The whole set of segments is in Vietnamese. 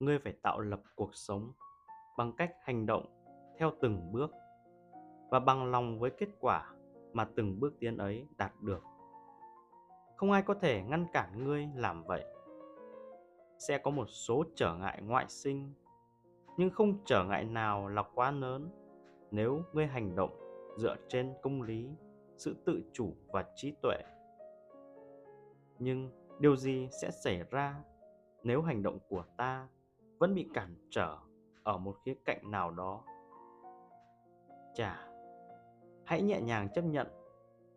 ngươi phải tạo lập cuộc sống bằng cách hành động theo từng bước và bằng lòng với kết quả mà từng bước tiến ấy đạt được. Không ai có thể ngăn cản ngươi làm vậy. Sẽ có một số trở ngại ngoại sinh, nhưng không trở ngại nào là quá lớn nếu ngươi hành động dựa trên công lý, sự tự chủ và trí tuệ. Nhưng điều gì sẽ xảy ra nếu hành động của ta vẫn bị cản trở ở một khía cạnh nào đó? Chà, hãy nhẹ nhàng chấp nhận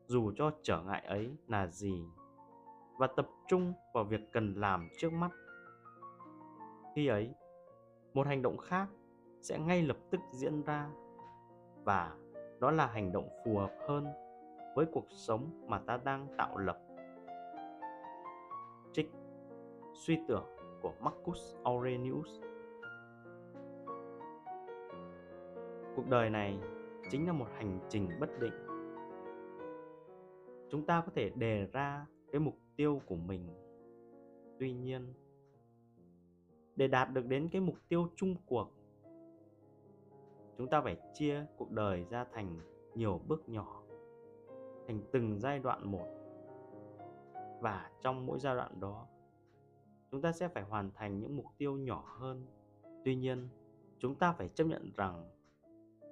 dù cho trở ngại ấy là gì và tập trung vào việc cần làm trước mắt. Khi ấy, một hành động khác sẽ ngay lập tức diễn ra, và đó là hành động phù hợp hơn với cuộc sống mà ta đang tạo lập. Trích Suy tưởng của Marcus Aurelius. Cuộc đời này chính là một hành trình bất định. Chúng ta có thể đề ra cái mục tiêu của mình. Tuy nhiên, để đạt được đến cái mục tiêu chung cuộc, chúng ta phải chia cuộc đời ra thành nhiều bước nhỏ, thành từng giai đoạn một. Và trong mỗi giai đoạn đó, chúng ta sẽ phải hoàn thành những mục tiêu nhỏ hơn. Tuy nhiên, chúng ta phải chấp nhận rằng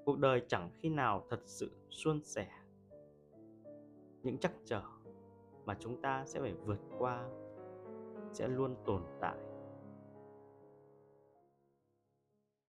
cuộc đời chẳng khi nào thật sự suôn sẻ. Những trắc trở mà chúng ta sẽ phải vượt qua sẽ luôn tồn tại.